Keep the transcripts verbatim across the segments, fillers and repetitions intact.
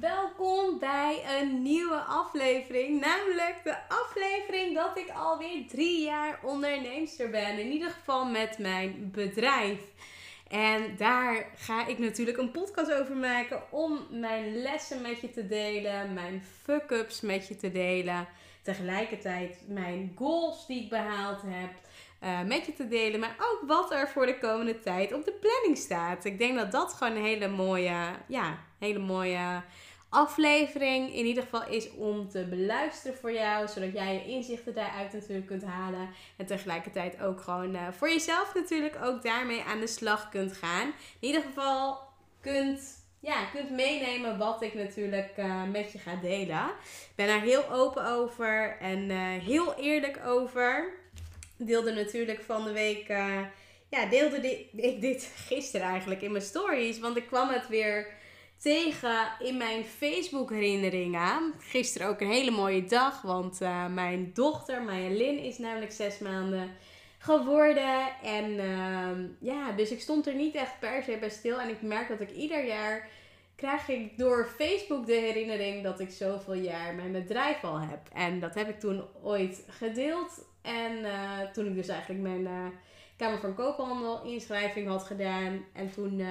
Welkom bij een nieuwe aflevering, namelijk de aflevering dat ik alweer drie jaar onderneemster ben. In ieder geval met mijn bedrijf. En daar ga ik natuurlijk een podcast over maken om mijn lessen met je te delen, mijn fuck-ups met je te delen. Tegelijkertijd mijn goals die ik behaald heb uh, met je te delen, maar ook wat er voor de komende tijd op de planning staat. Ik denk dat dat gewoon een hele mooie, ja, hele mooie aflevering in ieder geval is om te beluisteren voor jou, zodat jij je inzichten daaruit natuurlijk kunt halen en tegelijkertijd ook gewoon uh, voor jezelf natuurlijk ook daarmee aan de slag kunt gaan. In ieder geval kunt... Ja, je kunt meenemen wat ik natuurlijk uh, met je ga delen. Ik ben daar heel open over en uh, heel eerlijk over. Ik deelde natuurlijk van de week... Uh, ja, deelde dit, ik dit gisteren eigenlijk in mijn stories. Want ik kwam het weer tegen in mijn Facebook herinneringen. Gisteren ook een hele mooie dag. Want uh, mijn dochter Mayalyn is namelijk zes maanden geworden. En uh, ja, dus ik stond er niet echt per se bij stil. En ik merk dat ik ieder jaar krijg ik door Facebook de herinnering dat ik zoveel jaar mijn bedrijf al heb. En dat heb ik toen ooit gedeeld. En uh, toen ik dus eigenlijk mijn uh, Kamer van Koophandel inschrijving had gedaan. En toen uh,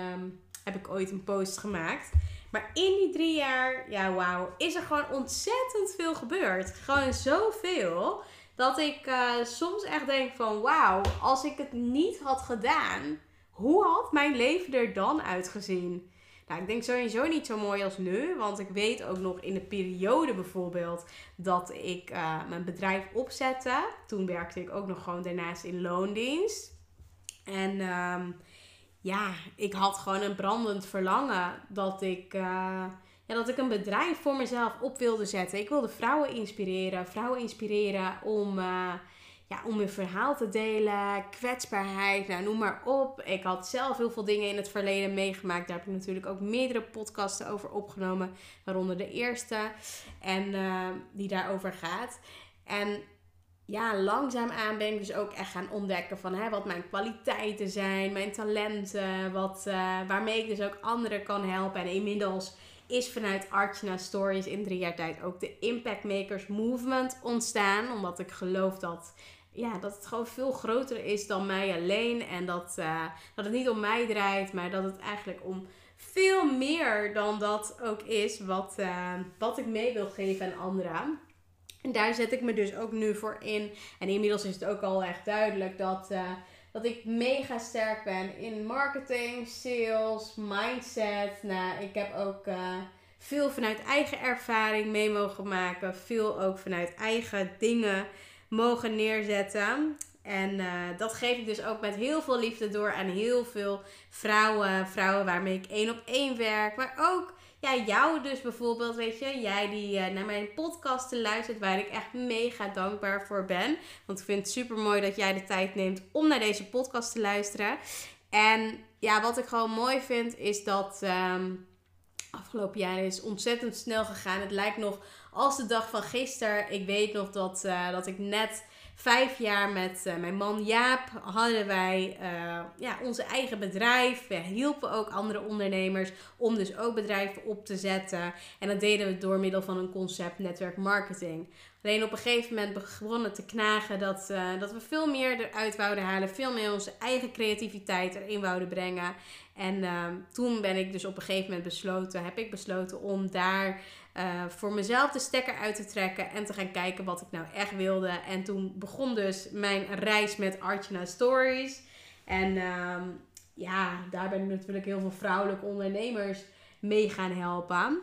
heb ik ooit een post gemaakt. Maar in die drie jaar, ja wauw, is er gewoon ontzettend veel gebeurd. Gewoon zoveel. Dat ik uh, soms echt denk van wauw, als ik het niet had gedaan, hoe had mijn leven er dan uitgezien? Nou, ik denk sowieso niet zo mooi als nu. Want ik weet ook nog in de periode bijvoorbeeld dat ik uh, mijn bedrijf opzette. Toen werkte ik ook nog gewoon daarnaast in loondienst. En um, ja, ik had gewoon een brandend verlangen dat ik... Uh, Ja, dat ik een bedrijf voor mezelf op wilde zetten. Ik wilde vrouwen inspireren. Vrouwen inspireren om, uh, ja, om hun verhaal te delen. Kwetsbaarheid, nou, noem maar op. Ik had zelf heel veel dingen in het verleden meegemaakt. Daar heb ik natuurlijk ook meerdere podcasten over opgenomen. Waaronder de eerste. En uh, die daarover gaat. En ja, langzaamaan ben ik dus ook echt gaan ontdekken van hè, wat mijn kwaliteiten zijn. Mijn talenten. Wat, uh, waarmee ik dus ook anderen kan helpen. En inmiddels is vanuit Archana's Stories in drie jaar tijd ook de Impact Makers Movement ontstaan. Omdat ik geloof dat, ja, dat het gewoon veel groter is dan mij alleen. En dat, uh, dat het niet om mij draait, maar dat het eigenlijk om veel meer dan dat ook is wat, uh, wat ik mee wil geven aan anderen. En daar zet ik me dus ook nu voor in. En inmiddels is het ook al echt duidelijk dat... Uh, Dat ik mega sterk ben in marketing, sales, mindset. Nou, ik heb ook uh, veel vanuit eigen ervaring mee mogen maken. Veel ook vanuit eigen dingen mogen neerzetten. En uh, dat geef ik dus ook met heel veel liefde door aan heel veel vrouwen. Vrouwen waarmee ik één op één werk. Maar ook ja, jou dus bijvoorbeeld, weet je. Jij die uh, naar mijn podcasten luistert, waar ik echt mega dankbaar voor ben. Want ik vind het super mooi dat jij de tijd neemt om naar deze podcast te luisteren. En ja, wat ik gewoon mooi vind is dat... Um, Afgelopen jaar is ontzettend snel gegaan. Het lijkt nog als de dag van gisteren. Ik weet nog dat, uh, dat ik net vijf jaar met uh, mijn man Jaap hadden wij uh, ja, onze eigen bedrijf. We hielpen ook andere ondernemers om dus ook bedrijven op te zetten. En dat deden we door middel van een concept netwerk marketing. Alleen op een gegeven moment begonnen te knagen dat, uh, dat we veel meer eruit wouden halen. Veel meer onze eigen creativiteit erin wouden brengen. En uh, toen ben ik dus op een gegeven moment besloten, heb ik besloten om daar uh, voor mezelf de stekker uit te trekken. En te gaan kijken wat ik nou echt wilde. En toen begon dus mijn reis met Archana's Stories. En uh, ja, daar ben ik natuurlijk heel veel vrouwelijke ondernemers mee gaan helpen.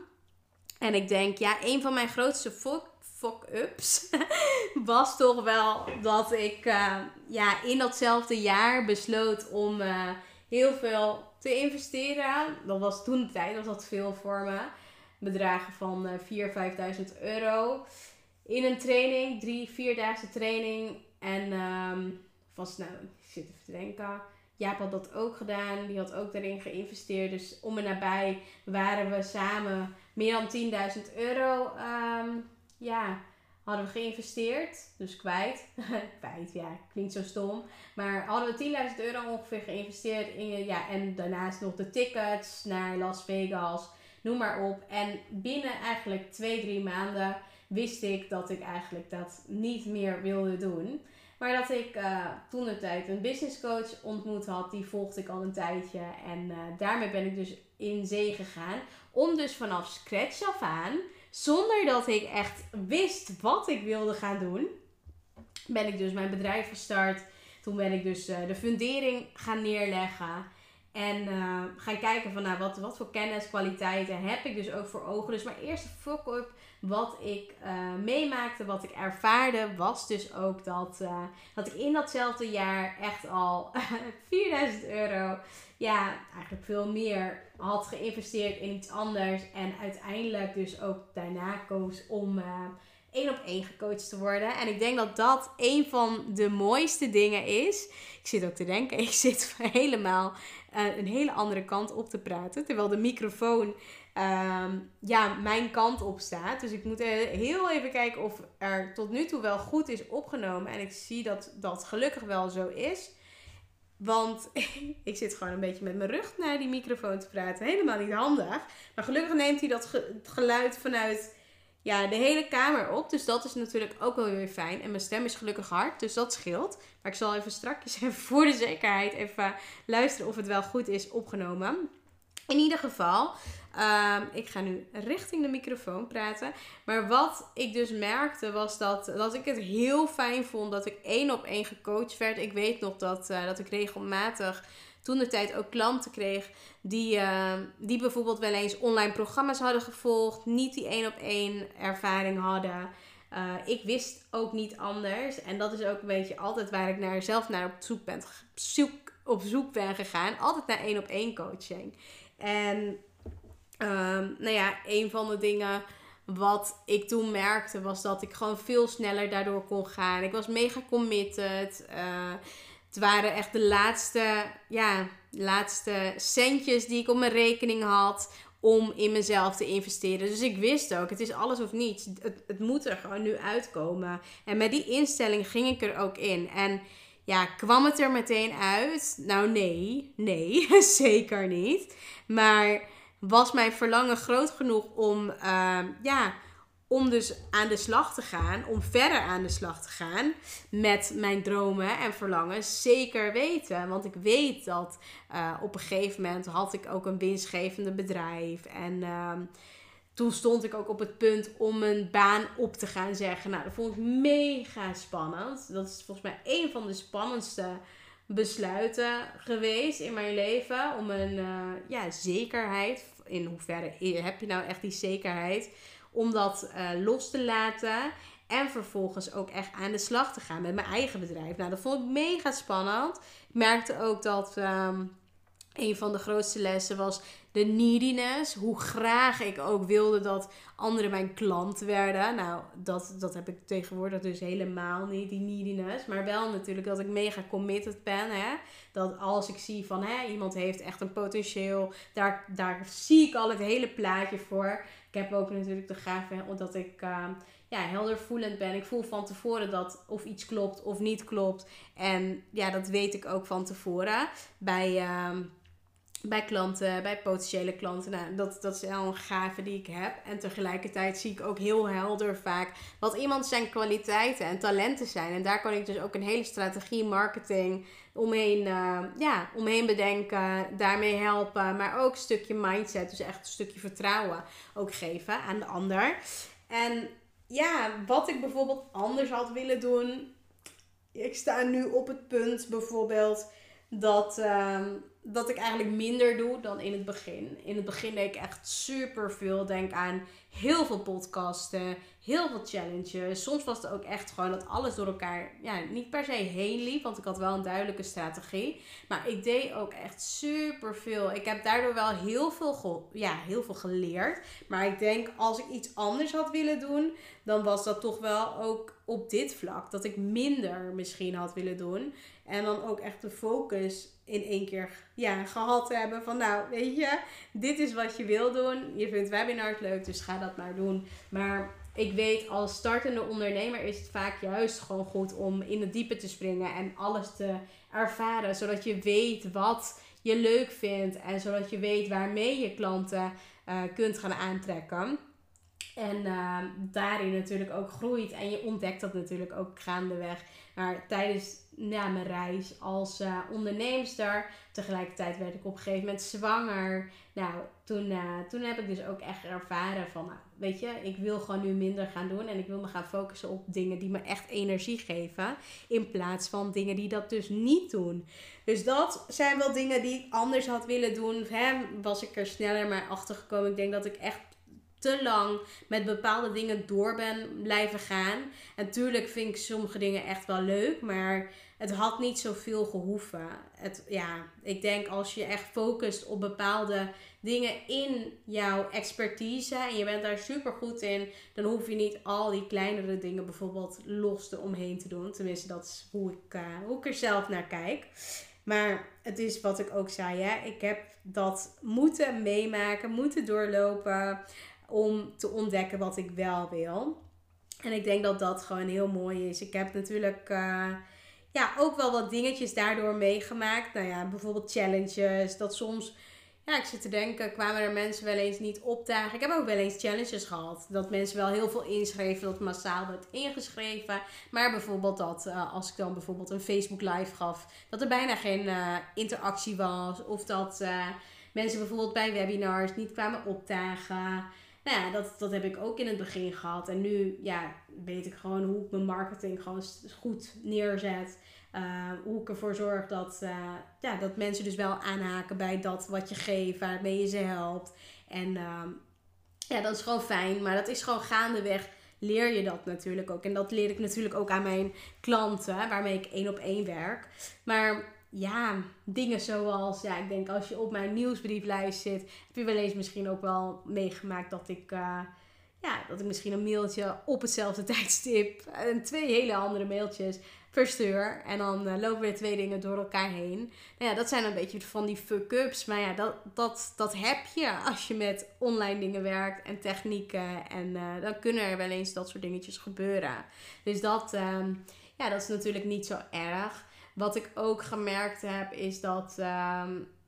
En ik denk, ja, een van mijn grootste fok- fuck-ups was toch wel dat ik uh, ja, in datzelfde jaar besloot om uh, heel veel te investeren. Dat was toen de tijd, was dat veel voor me. Bedragen van uh, vier, vijfduizend euro. In een training, drie, vierdaagse training. En um, vast, nou, ik zit even te denken. Jaap had dat ook gedaan. Die had ook daarin geïnvesteerd. Dus om en nabij waren we samen meer dan tienduizend euro um, ja, hadden we geïnvesteerd. Dus kwijt. Kwijt, ja. Klinkt zo stom. Maar hadden we tienduizend euro ongeveer geïnvesteerd. In, ja, en daarnaast nog de tickets naar Las Vegas. Noem maar op. En binnen eigenlijk twee, drie maanden wist ik dat ik eigenlijk dat niet meer wilde doen. Maar dat ik uh, toen de tijd een businesscoach ontmoet had. Die volgde ik al een tijdje. En uh, daarmee ben ik dus in zee gegaan. Om dus vanaf scratch af aan, zonder dat ik echt wist wat ik wilde gaan doen, ben ik dus mijn bedrijf gestart. Toen ben ik dus uh, de fundering gaan neerleggen. En uh, gaan kijken van nou, wat, wat voor kennis, kwaliteiten heb ik dus ook voor ogen. Dus mijn eerste fuck-up wat ik uh, meemaakte, wat ik ervaarde, was dus ook dat, uh, dat ik in datzelfde jaar echt al vierduizend euro, ja, eigenlijk veel meer had geïnvesteerd in iets anders. En uiteindelijk dus ook daarna koos om uh, één op één gecoacht te worden. En ik denk dat dat een van de mooiste dingen is. Ik zit ook te denken, ik zit helemaal uh, een hele andere kant op te praten. Terwijl de microfoon uh, ja, mijn kant op staat. Dus ik moet heel even kijken of er tot nu toe wel goed is opgenomen. En ik zie dat dat gelukkig wel zo is. Want ik zit gewoon een beetje met mijn rug naar die microfoon te praten. Helemaal niet handig. Maar gelukkig neemt hij dat ge- geluid vanuit ja, de hele kamer op. Dus dat is natuurlijk ook wel weer fijn. En mijn stem is gelukkig hard. Dus dat scheelt. Maar ik zal even strakjes even voor de zekerheid even luisteren of het wel goed is opgenomen. In ieder geval, uh, ik ga nu richting de microfoon praten. Maar wat ik dus merkte was dat, dat ik het heel fijn vond dat ik één op één gecoacht werd. Ik weet nog dat, uh, dat ik regelmatig toen de tijd ook klanten kreeg die, uh, die bijvoorbeeld wel eens online programma's hadden gevolgd. Niet die één op één ervaring hadden. Uh, ik wist ook niet anders. En dat is ook een beetje altijd waar ik naar zelf naar op zoek ben, zoek, op zoek ben gegaan. Altijd naar één op één coaching. En um, nou ja, een van de dingen wat ik toen merkte was dat ik gewoon veel sneller daardoor kon gaan. Ik was mega committed. Uh, het waren echt de laatste, ja, laatste centjes die ik op mijn rekening had om in mezelf te investeren. Dus ik wist ook, het is alles of niets. Het, het moet er gewoon nu uitkomen. En met die instelling ging ik er ook in. En ja, kwam het er meteen uit? Nou nee, nee, zeker niet. Maar was mijn verlangen groot genoeg om, uh, ja, om dus aan de slag te gaan, om verder aan de slag te gaan met mijn dromen en verlangens? Zeker weten, want ik weet dat uh, op een gegeven moment had ik ook een winstgevende bedrijf en Uh, toen stond ik ook op het punt om een baan op te gaan zeggen. Nou, dat vond ik mega spannend. Dat is volgens mij een van de spannendste besluiten geweest in mijn leven. Om een uh, ja, zekerheid, in hoeverre heb je nou echt die zekerheid, om dat uh, los te laten. En vervolgens ook echt aan de slag te gaan met mijn eigen bedrijf. Nou, dat vond ik mega spannend. Ik merkte ook dat Um, een van de grootste lessen was de neediness. Hoe graag ik ook wilde dat anderen mijn klant werden. Nou, dat, dat heb ik tegenwoordig dus helemaal niet, die neediness. Maar wel natuurlijk dat ik mega committed ben. Hè? Dat als ik zie van hè, iemand heeft echt een potentieel, daar, daar zie ik al het hele plaatje voor. Ik heb ook natuurlijk de gave dat ik Uh, ja, helder voelend ben. Ik voel van tevoren dat of iets klopt of niet klopt. En ja, dat weet ik ook van tevoren bij, uh, bij klanten, bij potentiële klanten. Nou, dat, dat is wel een gave die ik heb. En tegelijkertijd zie ik ook heel helder vaak wat iemand zijn kwaliteiten en talenten zijn. En daar kan ik dus ook een hele strategie, marketing omheen, uh, ja, omheen bedenken, daarmee helpen. Maar ook een stukje mindset, dus echt een stukje vertrouwen ook geven aan de ander. En ja, wat ik bijvoorbeeld anders had willen doen. Ik sta nu op het punt bijvoorbeeld dat, uh, dat ik eigenlijk minder doe dan in het begin. In het begin deed ik echt superveel. Denk aan heel veel podcasten, heel veel challenges. Soms was het ook echt gewoon dat alles door elkaar, ja, niet per se heen liep. Want ik had wel een duidelijke strategie. Maar ik deed ook echt superveel. Ik heb daardoor wel heel veel, ge- ja, heel veel geleerd. Maar ik denk, als ik iets anders had willen doen, dan was dat toch wel ook op dit vlak. Dat ik minder misschien had willen doen. En dan ook echt de focus in één keer ja, gehad hebben. Van nou, weet je, dit is wat je wil doen. Je vindt webinars leuk, dus ga dat maar doen. Maar ik weet, als startende ondernemer is het vaak juist gewoon goed om in het diepe te springen. En alles te ervaren. Zodat je weet wat je leuk vindt. En zodat je weet waarmee je klanten uh, kunt gaan aantrekken. En uh, daarin natuurlijk ook groeit. En je ontdekt dat natuurlijk ook gaandeweg. Maar tijdens ja, mijn reis als uh, onderneemster. Tegelijkertijd werd ik op een gegeven moment zwanger. Nou, toen, uh, toen heb ik dus ook echt ervaren van, nou, weet je, ik wil gewoon nu minder gaan doen. En ik wil me gaan focussen op dingen die me echt energie geven. In plaats van dingen die dat dus niet doen. Dus dat zijn wel dingen die ik anders had willen doen. Hè? Was ik er sneller maar achter gekomen. Ik denk dat ik echt te lang met bepaalde dingen door ben blijven gaan. En tuurlijk vind ik sommige dingen echt wel leuk, maar het had niet zoveel gehoeven. Het, ja, ik denk als je echt focust op bepaalde dingen in jouw expertise en je bent daar super goed in, dan hoef je niet al die kleinere dingen bijvoorbeeld los eromheen te doen. Tenminste, dat is hoe ik, uh, hoe ik er zelf naar kijk. Maar het is wat ik ook zei, hè? Ik heb dat moeten meemaken, moeten doorlopen om te ontdekken wat ik wel wil. En ik denk dat dat gewoon heel mooi is. Ik heb natuurlijk uh, ja, ook wel wat dingetjes daardoor meegemaakt. Nou ja, bijvoorbeeld challenges. Dat soms, ja, ik zit te denken, kwamen er mensen wel eens niet opdagen. Ik heb ook wel eens challenges gehad. Dat mensen wel heel veel inschreven, dat massaal werd ingeschreven. Maar bijvoorbeeld dat uh, als ik dan bijvoorbeeld een Facebook live gaf, dat er bijna geen uh, interactie was. Of dat uh, mensen bijvoorbeeld bij webinars niet kwamen opdagen. Nou ja, dat, dat heb ik ook in het begin gehad. En nu ja, weet ik gewoon hoe ik mijn marketing gewoon goed neerzet. Uh, hoe ik ervoor zorg dat, uh, ja, dat mensen dus wel aanhaken bij dat wat je geeft, waarmee je ze helpt. En uh, ja, dat is gewoon fijn. Maar dat is gewoon gaandeweg leer je dat natuurlijk ook. En dat leer ik natuurlijk ook aan mijn klanten, waarmee ik één op één werk. Maar ja, dingen zoals, ja, ik denk als je op mijn nieuwsbrieflijst zit, heb je wel eens misschien ook wel meegemaakt dat ik, uh, ja, dat ik misschien een mailtje op hetzelfde tijdstip en twee hele andere mailtjes verstuur. En dan uh, lopen weer twee dingen door elkaar heen. Nou ja, dat zijn een beetje van die fuck-ups. Maar ja, dat, dat, dat heb je als je met online dingen werkt en technieken. En uh, dan kunnen er wel eens dat soort dingetjes gebeuren. Dus dat, uh, ja, dat is natuurlijk niet zo erg. Wat ik ook gemerkt heb is dat uh,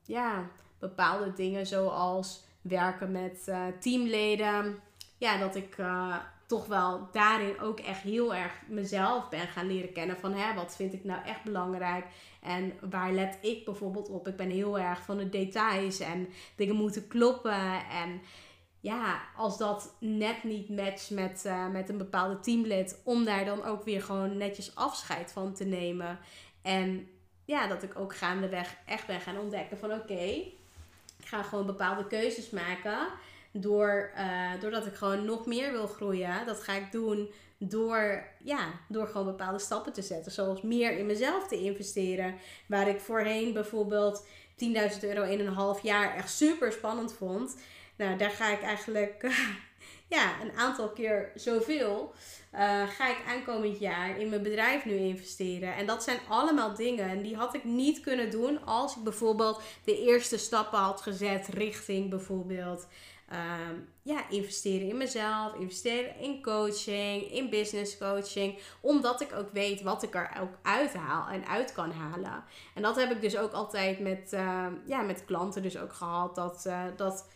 ja, bepaalde dingen zoals werken met uh, teamleden. Ja, dat ik uh, toch wel daarin ook echt heel erg mezelf ben gaan leren kennen. Van hè, wat vind ik nou echt belangrijk en waar let ik bijvoorbeeld op. Ik ben heel erg van de details en dingen moeten kloppen. En ja, als dat net niet matcht met, uh, met een bepaalde teamlid, om daar dan ook weer gewoon netjes afscheid van te nemen. En ja, dat ik ook gaandeweg echt ben gaan ontdekken van oké, okay, ik ga gewoon bepaalde keuzes maken. Door, uh, doordat ik gewoon nog meer wil groeien. Dat ga ik doen door, ja, door gewoon bepaalde stappen te zetten. Zoals meer in mezelf te investeren. Waar ik voorheen bijvoorbeeld tienduizend euro in een half jaar echt super spannend vond. Nou, daar ga ik eigenlijk Uh, Ja, een aantal keer zoveel uh, ga ik aankomend jaar in mijn bedrijf nu investeren. En dat zijn allemaal dingen. En die had ik niet kunnen doen als ik bijvoorbeeld de eerste stappen had gezet richting bijvoorbeeld Um, ja, investeren in mezelf, investeren in coaching, in business coaching. Omdat ik ook weet wat ik er ook uit haal en uit kan halen. En dat heb ik dus ook altijd met, uh, ja, met klanten dus ook gehad. Dat, uh, dat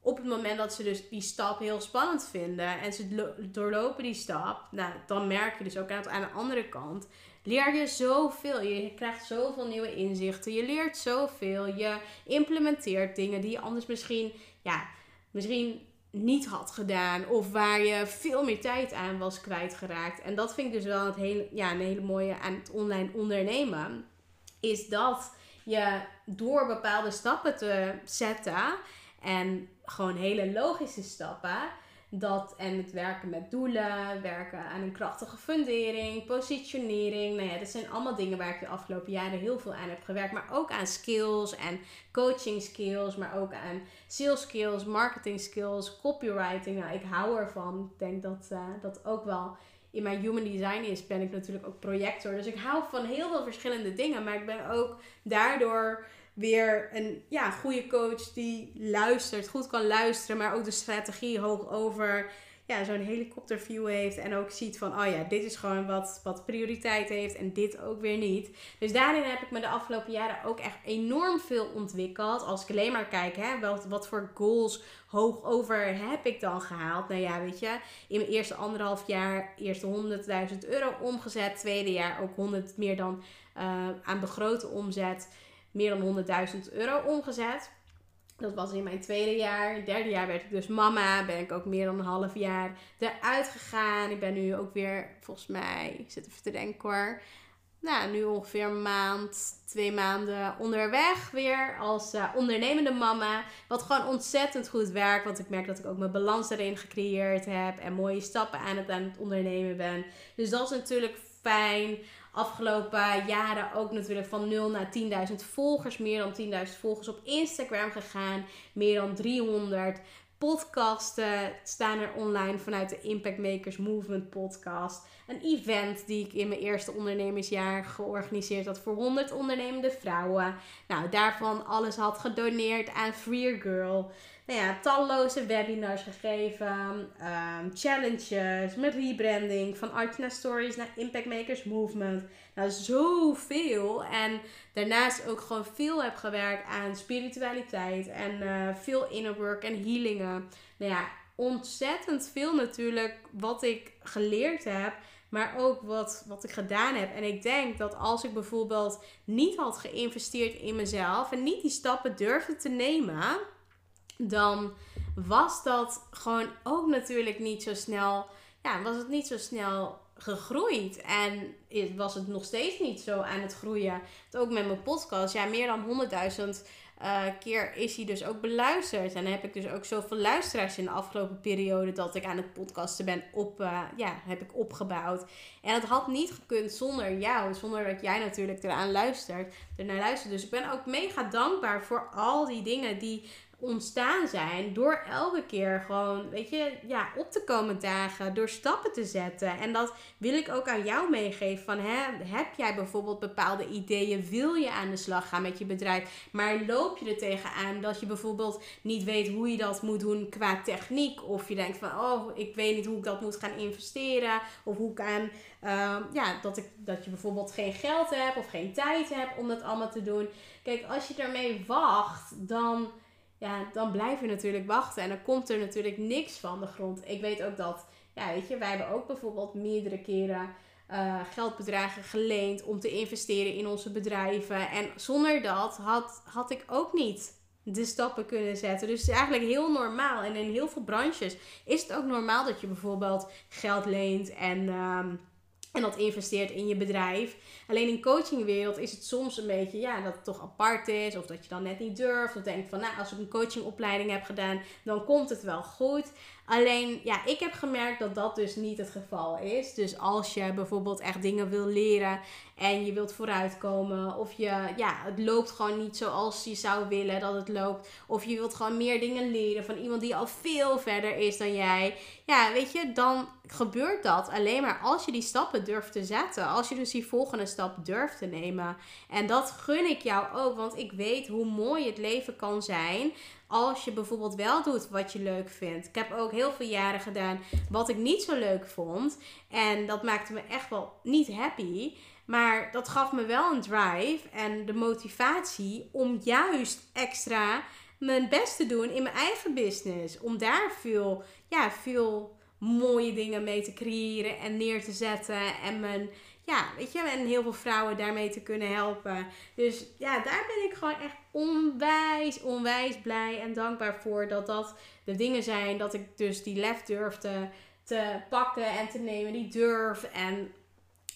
op het moment dat ze dus die stap heel spannend vinden en ze doorlopen die stap. Nou, dan merk je dus ook aan de andere kant. Leer je zoveel. Je krijgt zoveel nieuwe inzichten. Je leert zoveel. Je implementeert dingen die je anders misschien, ja, misschien niet had gedaan. Of waar je veel meer tijd aan was kwijtgeraakt. En dat vind ik dus wel het hele, ja, een hele mooie aan het online ondernemen. Is dat je door bepaalde stappen te zetten. En gewoon hele logische stappen. Dat en het werken met doelen, werken aan een krachtige fundering, positionering. Nou ja, dat zijn allemaal dingen waar ik de afgelopen jaren heel veel aan heb gewerkt. Maar ook aan skills en coaching skills, maar ook aan sales skills, marketing skills, copywriting. Nou, ik hou ervan. Ik denk dat uh, dat ook wel in mijn human design is. Ben ik natuurlijk ook projector. Dus ik hou van heel veel verschillende dingen. Maar ik ben ook daardoor weer een ja, goede coach die luistert, goed kan luisteren, maar ook de strategie hoog over ja, zo'n helikopterview heeft. En ook ziet van, oh ja, dit is gewoon wat, wat prioriteit heeft en dit ook weer niet. Dus daarin heb ik me de afgelopen jaren ook echt enorm veel ontwikkeld. Als ik alleen maar kijk, hè, wat, wat voor goals hoog over heb ik dan gehaald? Nou ja, weet je, in mijn eerste anderhalf jaar eerst honderdduizend euro omgezet. Tweede jaar ook honderd meer dan uh, aan begrote omzet. Meer dan honderdduizend euro omgezet. Dat was in mijn tweede jaar. Het derde jaar werd ik dus mama. Ben ik ook meer dan een half jaar eruit gegaan. Ik ben nu ook weer, volgens mij, ik zit even te denken hoor. Nou, nu ongeveer een maand, twee maanden onderweg weer als uh, ondernemende mama. Wat gewoon ontzettend goed werkt. Want ik merk dat ik ook mijn balans erin gecreëerd heb. En mooie stappen aan het, aan het ondernemen ben. Dus dat is natuurlijk fijn. Afgelopen jaren ook natuurlijk van nul naar tienduizend volgers. Meer dan tienduizend volgers op Instagram gegaan. Meer dan driehonderd podcasten staan er online vanuit de Impact Makers Movement podcast. Een event die ik in mijn eerste ondernemersjaar georganiseerd had voor honderd ondernemende vrouwen. Nou, daarvan alles had gedoneerd aan Free Girl. Nou ja, talloze webinars gegeven, um, challenges met rebranding van Archana Stories naar Impact Makers Movement. Nou, zoveel. En daarnaast ook gewoon veel heb gewerkt aan spiritualiteit en uh, veel inner work en healingen. Nou ja, ontzettend veel natuurlijk wat ik geleerd heb. Maar ook wat, wat ik gedaan heb. En ik denk dat als ik bijvoorbeeld niet had geïnvesteerd in mezelf. En niet die stappen durfde te nemen. Dan was dat gewoon ook natuurlijk niet zo snel. Ja, was het niet zo snel gegroeid. En was het nog steeds niet zo aan het groeien. Ook met mijn podcast. Ja, meer dan honderdduizend Uh, keer is hij dus ook beluisterd. En dan heb ik dus ook zoveel luisteraars in de afgelopen periode dat ik aan het podcasten ben op, uh, ja, heb ik opgebouwd. En dat had niet gekund zonder jou. Zonder dat jij natuurlijk eraan luistert. Ernaar luistert. Dus ik ben ook mega dankbaar voor al die dingen die ontstaan zijn door elke keer gewoon, weet je, ja, op te komen dagen, door stappen te zetten. En dat wil ik ook aan jou meegeven van, hè, heb jij bijvoorbeeld bepaalde ideeën, wil je aan de slag gaan met je bedrijf, maar loop je er tegenaan dat je bijvoorbeeld niet weet hoe je dat moet doen qua techniek, of je denkt van, oh, ik weet niet hoe ik dat moet gaan investeren, of hoe ik aan, uh, ja, dat, ik, dat je bijvoorbeeld geen geld hebt of geen tijd hebt om dat allemaal te doen. Kijk, als je daarmee wacht, dan Ja, dan blijf je natuurlijk wachten. En dan komt er natuurlijk niks van de grond. Ik weet ook dat, ja, weet je, wij hebben ook bijvoorbeeld meerdere keren uh, geldbedragen geleend om te investeren in onze bedrijven. En zonder dat had, had ik ook niet de stappen kunnen zetten. Dus het is eigenlijk heel normaal. En in heel veel branches is het ook normaal dat je bijvoorbeeld geld leent en Um, En dat investeert in je bedrijf. Alleen in coachingwereld is het soms een beetje, ja, dat het toch apart is. Of dat je dan net niet durft. Of denkt van, nou, als ik een coachingopleiding heb gedaan, dan komt het wel goed. Alleen, ja, ik heb gemerkt dat dat dus niet het geval is. Dus als je bijvoorbeeld echt dingen wil leren en je wilt vooruitkomen, of je, ja, het loopt gewoon niet zoals je zou willen dat het loopt, of je wilt gewoon meer dingen leren van iemand die al veel verder is dan jij, ja, weet je, dan gebeurt dat alleen maar als je die stappen durft te zetten. Als je dus die volgende stap durft te nemen. En dat gun ik jou ook, want ik weet hoe mooi het leven kan zijn als je bijvoorbeeld wel doet wat je leuk vindt. Ik heb ook heel veel jaren gedaan wat ik niet zo leuk vond. En dat maakte me echt wel niet happy. Maar dat gaf me wel een drive en de motivatie om juist extra mijn best te doen in mijn eigen business. Om daar veel, ja, veel mooie dingen mee te creëren en neer te zetten. En mijn, ja, weet je, en heel veel vrouwen daarmee te kunnen helpen. Dus ja, daar ben ik gewoon echt onwijs, onwijs blij en dankbaar voor. Dat dat de dingen zijn dat ik dus die lef durfde te pakken en te nemen. Die durf en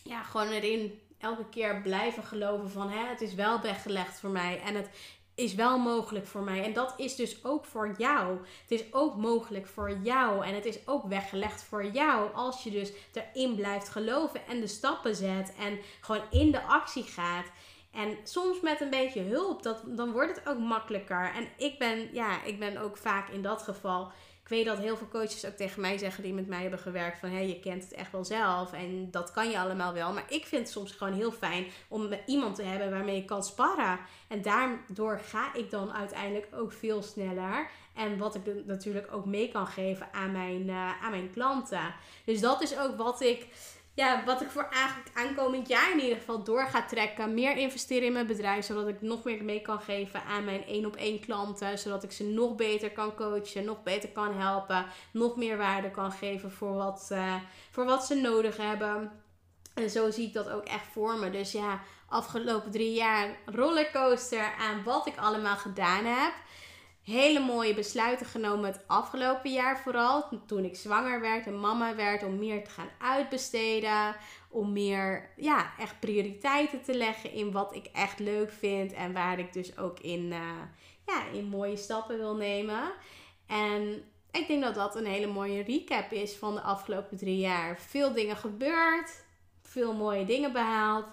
ja, gewoon erin elke keer blijven geloven van hè, het is wel weggelegd voor mij. En het is wel mogelijk voor mij. En dat is dus ook voor jou. Het is ook mogelijk voor jou. En het is ook weggelegd voor jou. Als je dus erin blijft geloven. En de stappen zet. En gewoon in de actie gaat. En soms met een beetje hulp. Dat, dan wordt het ook makkelijker. En ik ben, ja, ik ben ook vaak in dat geval. Ik weet dat heel veel coaches ook tegen mij zeggen. Die met mij hebben gewerkt. Van hé, je kent het echt wel zelf. En dat kan je allemaal wel. Maar ik vind het soms gewoon heel fijn. Om iemand te hebben waarmee je kan sparren. En daardoor ga ik dan uiteindelijk ook veel sneller. En wat ik natuurlijk ook mee kan geven aan mijn, uh, aan mijn klanten. Dus dat is ook wat ik... Ja, wat ik voor eigenlijk aankomend jaar in ieder geval door ga trekken. Meer investeren in mijn bedrijf. Zodat ik nog meer mee kan geven aan mijn één op één klanten. Zodat ik ze nog beter kan coachen. Nog beter kan helpen. Nog meer waarde kan geven voor wat, uh, voor wat ze nodig hebben. En zo zie ik dat ook echt voor me. Dus ja, afgelopen drie jaar rollercoaster aan wat ik allemaal gedaan heb. Hele mooie besluiten genomen het afgelopen jaar vooral. Toen ik zwanger werd en mama werd. Om meer te gaan uitbesteden. Om meer ja, echt prioriteiten te leggen in wat ik echt leuk vind. En waar ik dus ook in, uh, ja, in mooie stappen wil nemen. En ik denk dat dat een hele mooie recap is van de afgelopen drie jaar. Veel dingen gebeurd. Veel mooie dingen behaald.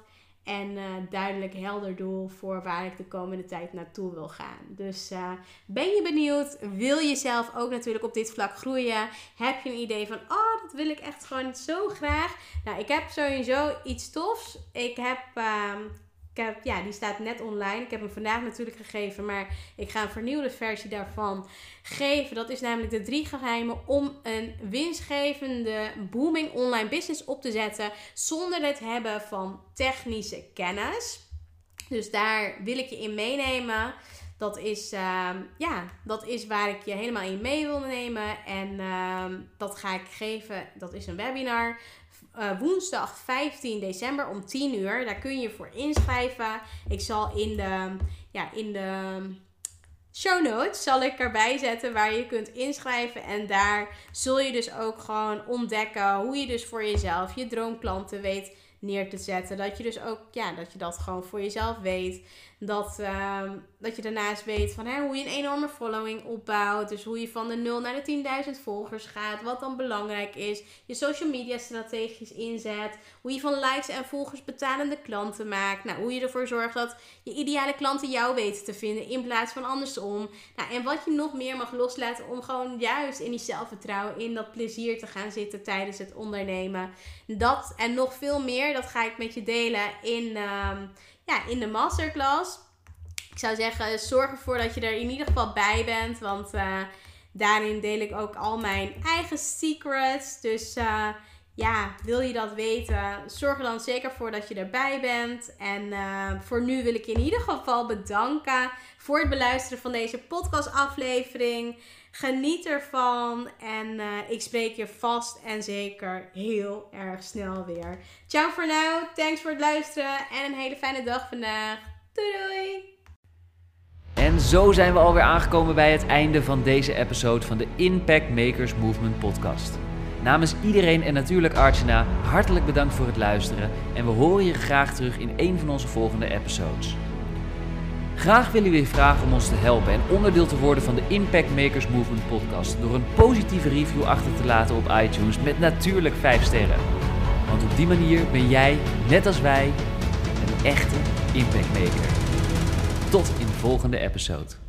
En uh, duidelijk helder doel voor waar ik de komende tijd naartoe wil gaan. Dus uh, ben je benieuwd? Wil je zelf ook natuurlijk op dit vlak groeien? Heb je een idee van, oh, dat wil ik echt gewoon zo graag. Nou, ik heb sowieso iets tofs. Ik heb... Uh, Ik heb, ja, die staat net online. Ik heb hem vandaag natuurlijk gegeven. Maar ik ga een vernieuwde versie daarvan geven. Dat is namelijk de drie geheimen om een winstgevende booming online business op te zetten. Zonder het hebben van technische kennis. Dus daar wil ik je in meenemen. Dat is, uh, ja, dat is waar ik je helemaal in mee wil nemen. En uh, dat ga ik geven. Dat is een webinar. Uh, woensdag vijftien december om tien uur. Daar kun je voor inschrijven. Ik zal in de, ja, in de show notes zal ik erbij zetten waar je kunt inschrijven. En daar zul je dus ook gewoon ontdekken hoe je dus voor jezelf je droomklanten weet neer te zetten. Dat je dus ook, ja, dat je dat gewoon voor jezelf weet. Dat, uh, dat je daarnaast weet van hè, hoe je een enorme following opbouwt. Dus hoe je van de nul naar de tienduizend volgers gaat. Wat dan belangrijk is. Je social media strategisch inzet. Hoe je van likes en volgers betalende klanten maakt. Nou, hoe je ervoor zorgt dat je ideale klanten jou weten te vinden. In plaats van andersom. Nou, en wat je nog meer mag loslaten. Om gewoon juist in die zelfvertrouwen. In dat plezier te gaan zitten tijdens het ondernemen. Dat en nog veel meer. Dat ga ik met je delen in... Uh, Ja, in de masterclass. Ik zou zeggen, zorg ervoor dat je er in ieder geval bij bent. Want uh, daarin deel ik ook al mijn eigen secrets. Dus uh, ja, wil je dat weten? Zorg er dan zeker voor dat je erbij bent. En uh, voor nu wil ik je in ieder geval bedanken voor het beluisteren van deze podcastaflevering. Geniet ervan. En uh, ik spreek je vast en zeker heel erg snel weer. Ciao voor nu. Thanks voor het luisteren. En een hele fijne dag vandaag. Doei doei. En zo zijn we alweer aangekomen bij het einde van deze episode van de Impact Makers Movement podcast. Namens iedereen en natuurlijk Archana, hartelijk bedankt voor het luisteren. En we horen je graag terug in een van onze volgende episodes. Graag willen we je vragen om ons te helpen en onderdeel te worden van de Impact Makers Movement podcast door een positieve review achter te laten op iTunes met natuurlijk vijf sterren. Want op die manier ben jij, net als wij, een echte Impact Maker. Tot in de volgende episode.